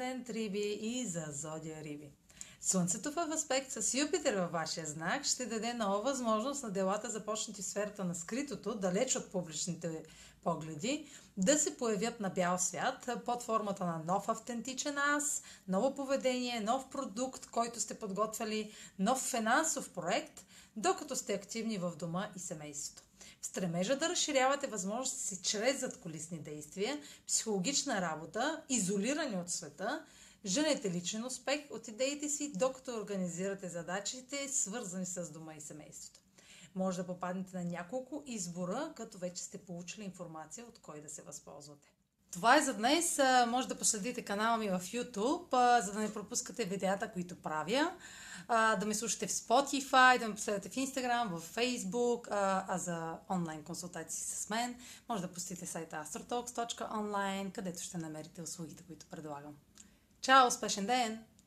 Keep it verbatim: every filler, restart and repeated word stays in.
асцендент Риби и за зодия Риби. Слънцето в аспект с Юпитер във вашия знак ще даде нова възможност на делата, започнати в сферата на скритото, далеч от публичните погледи, да се появят на бял свят под формата на нов автентичен аз, ново поведение, нов продукт, който сте подготвили, нов финансов проект, докато сте активни в дома и семейството. В стремежа да разширявате възможности си чрез задкулисни действия, психологична работа, изолиране от света, женете личен успех от идеите си, докато организирате задачите, свързани с дома и семейството. Може да попаднете на няколко избора, като вече сте получили информация от кой да се възползвате. Това е за днес. Може да последите канала ми в YouTube, за да не пропускате видеята, които правя. Да ме слушате в Spotify, да ме последвате в Instagram, в Facebook, а за онлайн консултации с мен може да посетите сайта astrotalks точка онлайн, където ще намерите услугите, които предлагам. Чао! Успешен ден!